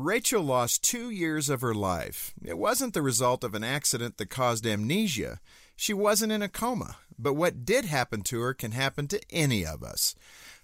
Rachel lost 2 years of her life. It wasn't the result of an accident that caused amnesia. She wasn't in a coma, but what did happen to her can happen to any of us.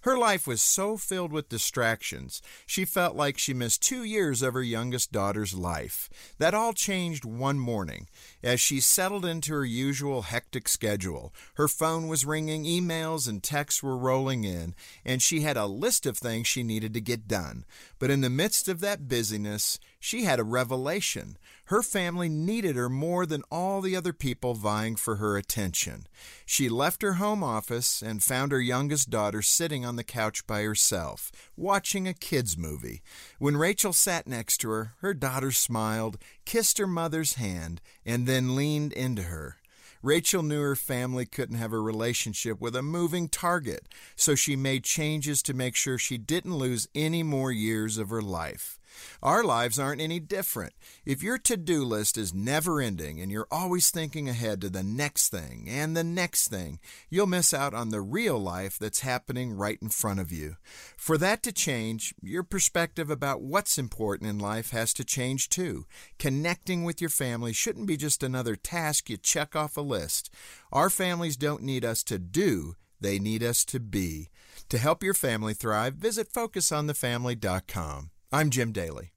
Her life was so filled with distractions, she felt like she missed 2 years of her youngest daughter's life. That all changed one morning as she settled into her usual hectic schedule. Her phone was ringing, emails and texts were rolling in, and she had a list of things she needed to get done. But in the midst of that busyness, she had a revelation. Her family needed her more than all the other people vying for her attention. She left her home office and found her youngest daughter sitting on the couch by herself, watching a kids' movie. When Rachel sat next to her, her daughter smiled, kissed her mother's hand, and then leaned into her. Rachel knew her family couldn't have a relationship with a moving target, so she made changes to make sure she didn't lose any more years of her life. Our lives aren't any different. If your to-do list is never-ending and you're always thinking ahead to the next thing and the next thing, you'll miss out on the real life that's happening right in front of you. For that to change, your perspective about what's important in life has to change too. Connecting with your family shouldn't be just another task you check off a list. Our families don't need us to do, they need us to be. To help your family thrive, visit FocusOnTheFamily.com. I'm Jim Daly.